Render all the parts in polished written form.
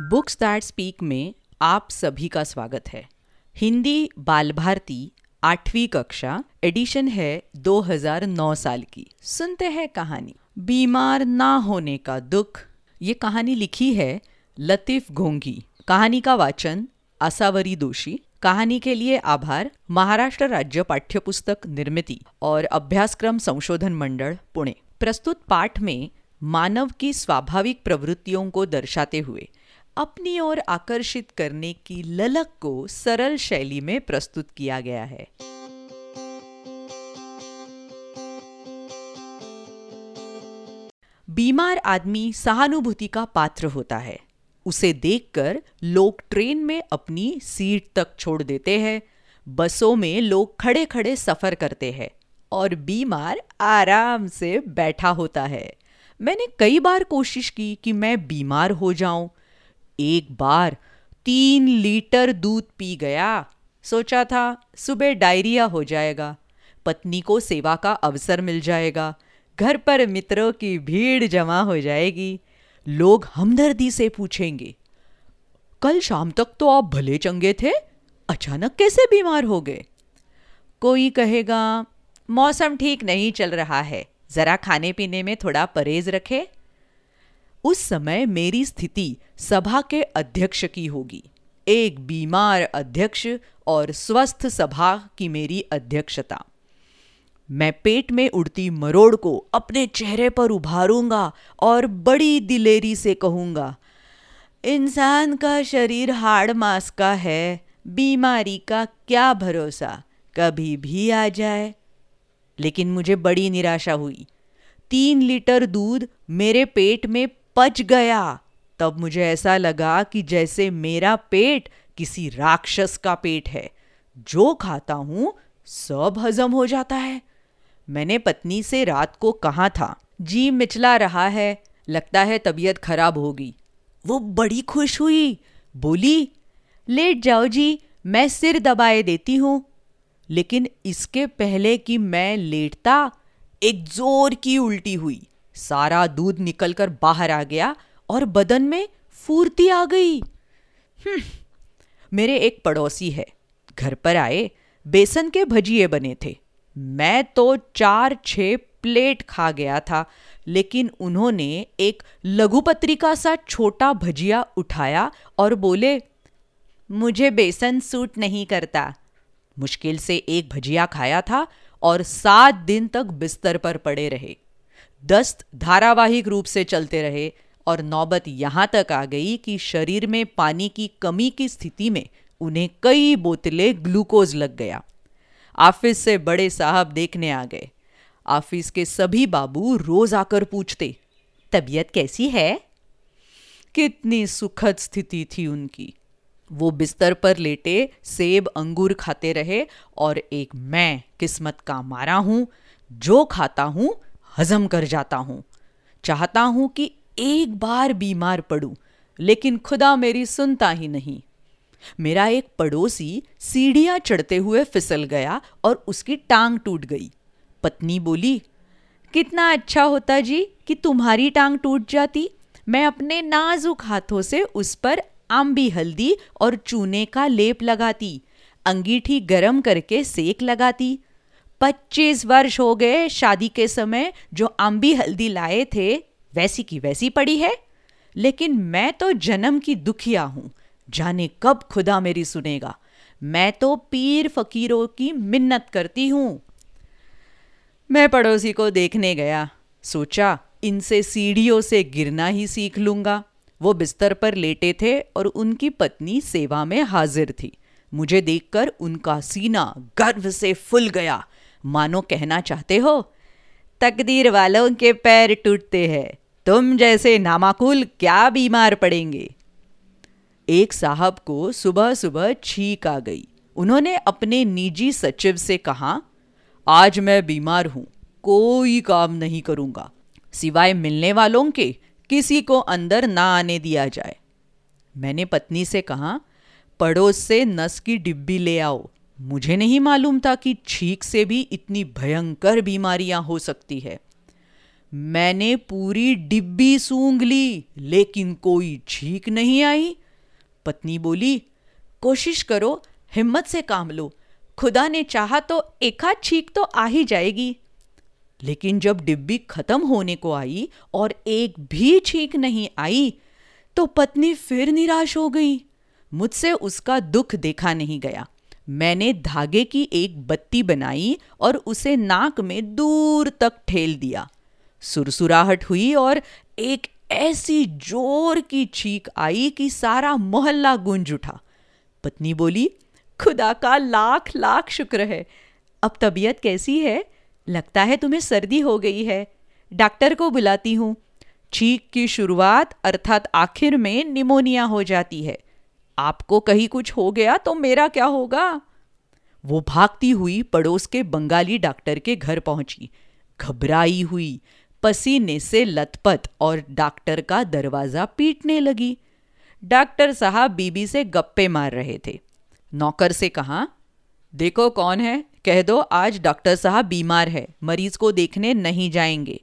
Books that speak में आप सभी का स्वागत है। हिंदी बाल भारती 8वीं कक्षा एडिशन है 2009 साल की। सुनते हैं कहानी बीमार ना होने का दुख। ये कहानी लिखी है लतीफ घोंगी। कहानी का वाचन असावरी दोषी। कहानी के लिए आभार महाराष्ट्र राज्य पाठ्य पुस्तक निर्मित और अभ्यासक्रम संशोधन मंडल पुणे। प्रस्तुत पाठ में मानव की स्वाभाविक प्रवृत्तियों को दर्शाते हुए अपनी ओर आकर्षित करने की ललक को सरल शैली में प्रस्तुत किया गया है। बीमार आदमी सहानुभूति का पात्र होता है। उसे देखकर लोग ट्रेन में अपनी सीट तक छोड़ देते हैं, बसों में लोग खड़े खड़े सफर करते हैं और बीमार आराम से बैठा होता है। मैंने कई बार कोशिश की कि मैं बीमार हो जाऊं। एक बार 3 लीटर दूध पी गया। सोचा था सुबह डायरिया हो जाएगा, पत्नी को सेवा का अवसर मिल जाएगा, घर पर मित्रों की भीड़ जमा हो जाएगी, लोग हमदर्दी से पूछेंगे कल शाम तक तो आप भले चंगे थे, अचानक कैसे बीमार हो गए। कोई कहेगा मौसम ठीक नहीं चल रहा है, जरा खाने पीने में थोड़ा परहेज रखें। उस समय मेरी स्थिति सभा के अध्यक्ष की होगी। एक बीमार अध्यक्ष और स्वस्थ सभा की मेरी अध्यक्षता। मैं पेट में उड़ती मरोड़ को अपने चेहरे पर उभारूंगा और बड़ी दिलेरी से कहूंगा, इंसान का शरीर हाड़ मांस का है, बीमारी का क्या भरोसा, कभी भी आ जाए। लेकिन मुझे बड़ी निराशा हुई। 3 लीटर दूध मेरे पेट में पच गया। तब मुझे ऐसा लगा कि जैसे मेरा पेट किसी राक्षस का पेट है, जो खाता हूँ सब हजम हो जाता है। मैंने पत्नी से रात को कहा था, जी मिचला रहा है, लगता है तबीयत खराब होगी। वो बड़ी खुश हुई, बोली लेट जाओ जी, मैं सिर दबाए देती हूँ। लेकिन इसके पहले कि मैं लेटता एक जोर की उल्टी हुई। सारा दूध निकलकर बाहर आ गया और बदन में फुर्ती आ गई। मेरे एक पड़ोसी है, घर पर आए, बेसन के भजिए बने थे। मैं तो 4-6 प्लेट खा गया था, लेकिन उन्होंने एक लघुपत्रिका सा छोटा भजिया उठाया और बोले, मुझे बेसन सूट नहीं करता। मुश्किल से एक भजिया खाया था और 7 दिन तक बिस्तर पर पड़े रहे। दस्त धारावाहिक रूप से चलते रहे और नौबत यहाँ तक आ गई कि शरीर में पानी की कमी की स्थिति में उन्हें कई बोतलें ग्लूकोज लग गया। ऑफिस से बड़े साहब देखने आ गए। ऑफिस के सभी बाबू रोज आकर पूछते, तबीयत कैसी है। कितनी सुखद स्थिति थी उनकी। वो बिस्तर पर लेटे सेब अंगूर खाते रहे और एक मैं किस्मत का मारा हूँ, जो खाता हूँ हजम कर जाता हूँ। चाहता हूँ कि एक बार बीमार पड़ूं, लेकिन खुदा मेरी सुनता ही नहीं। मेरा एक पड़ोसी सीढ़ियाँ चढ़ते हुए फिसल गया और उसकी टांग टूट गई। पत्नी बोली, कितना अच्छा होता जी कि तुम्हारी टांग टूट जाती, मैं अपने नाजुक हाथों से उस पर आम्बी हल्दी और चूने का लेप लगाती, अंगीठी गरम करके सेक लगाती। 25 वर्ष हो गए, शादी के समय जो आम्बी हल्दी लाए थे वैसी की वैसी पड़ी है। लेकिन मैं तो जन्म की दुखिया हूँ, जाने कब खुदा मेरी सुनेगा। मैं तो पीर फकीरों की मिन्नत करती हूँ। मैं पड़ोसी को देखने गया, सोचा इनसे सीढ़ियों से गिरना ही सीख लूँगा। वो बिस्तर पर लेटे थे और उनकी पत्नी सेवा में हाजिर थी। मुझे देखकर उनका सीना गर्व से फूल गया, मानो कहना चाहते हो, तकदीर वालों के पैर टूटते हैं, तुम जैसे नामाकूल क्या बीमार पड़ेंगे। एक साहब को सुबह सुबह छींक आ गई। उन्होंने अपने निजी सचिव से कहा, आज मैं बीमार हूँ, कोई काम नहीं करूँगा, सिवाय मिलने वालों के किसी को अंदर ना आने दिया जाए। मैंने पत्नी से कहा, पड़ोस से नस की डिब्बी ले आओ, मुझे नहीं मालूम था कि छींक से भी इतनी भयंकर बीमारियां हो सकती है। मैंने पूरी डिब्बी सूंघ ली लेकिन कोई छींक नहीं आई। पत्नी बोली, कोशिश करो, हिम्मत से काम लो, खुदा ने चाहा तो एकाध छींक तो आ ही जाएगी। लेकिन जब डिब्बी खत्म होने को आई और एक भी छींक नहीं आई तो पत्नी फिर निराश हो गई। मुझसे उसका दुख देखा नहीं गया। मैंने धागे की एक बत्ती बनाई और उसे नाक में दूर तक ठेल दिया। सुरसुराहट हुई और एक ऐसी जोर की चीख आई कि सारा मोहल्ला गूंज उठा। पत्नी बोली, खुदा का लाख लाख शुक्र है। अब तबीयत कैसी है? लगता है तुम्हें सर्दी हो गई है। डॉक्टर को बुलाती हूँ। चीख की शुरुआत अर्थात आखिर में निमोनिया हो जाती है। आपको कहीं कुछ हो गया तो मेरा क्या होगा। वो भागती हुई पड़ोस के बंगाली डॉक्टर के घर पहुंची, घबराई हुई, पसीने से लथपथ, और डॉक्टर का दरवाजा पीटने लगी। डॉक्टर साहब बीबी से गप्पे मार रहे थे। नौकर से कहा, देखो कौन है, कह दो आज डॉक्टर साहब बीमार है, मरीज को देखने नहीं जाएंगे।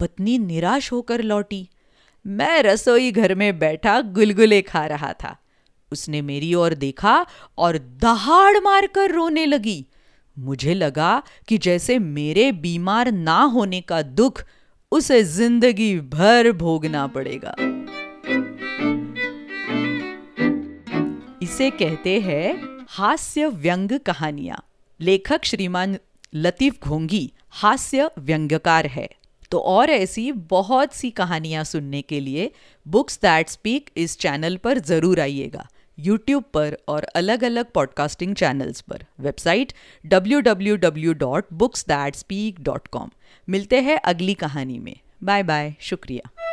पत्नी निराश होकर लौटी। मैं रसोई घर में बैठा गुलगुले खा रहा था। उसने मेरी ओर देखा और दहाड़ मारकर रोने लगी। मुझे लगा कि जैसे मेरे बीमार ना होने का दुख उसे जिंदगी भर भोगना पड़ेगा। इसे कहते हैं हास्य व्यंग्य कहानियां। लेखक श्रीमान लतीफ घोंगी हास्य व्यंग्यकार है। तो और ऐसी बहुत सी कहानियां सुनने के लिए बुक्स दैट स्पीक इस चैनल पर ज़रूर आइएगा। यूट्यूब पर और अलग अलग पॉडकास्टिंग चैनल्स पर। Website www.booksthatspeak.com। मिलते हैं अगली कहानी में। बाय बाय, शुक्रिया।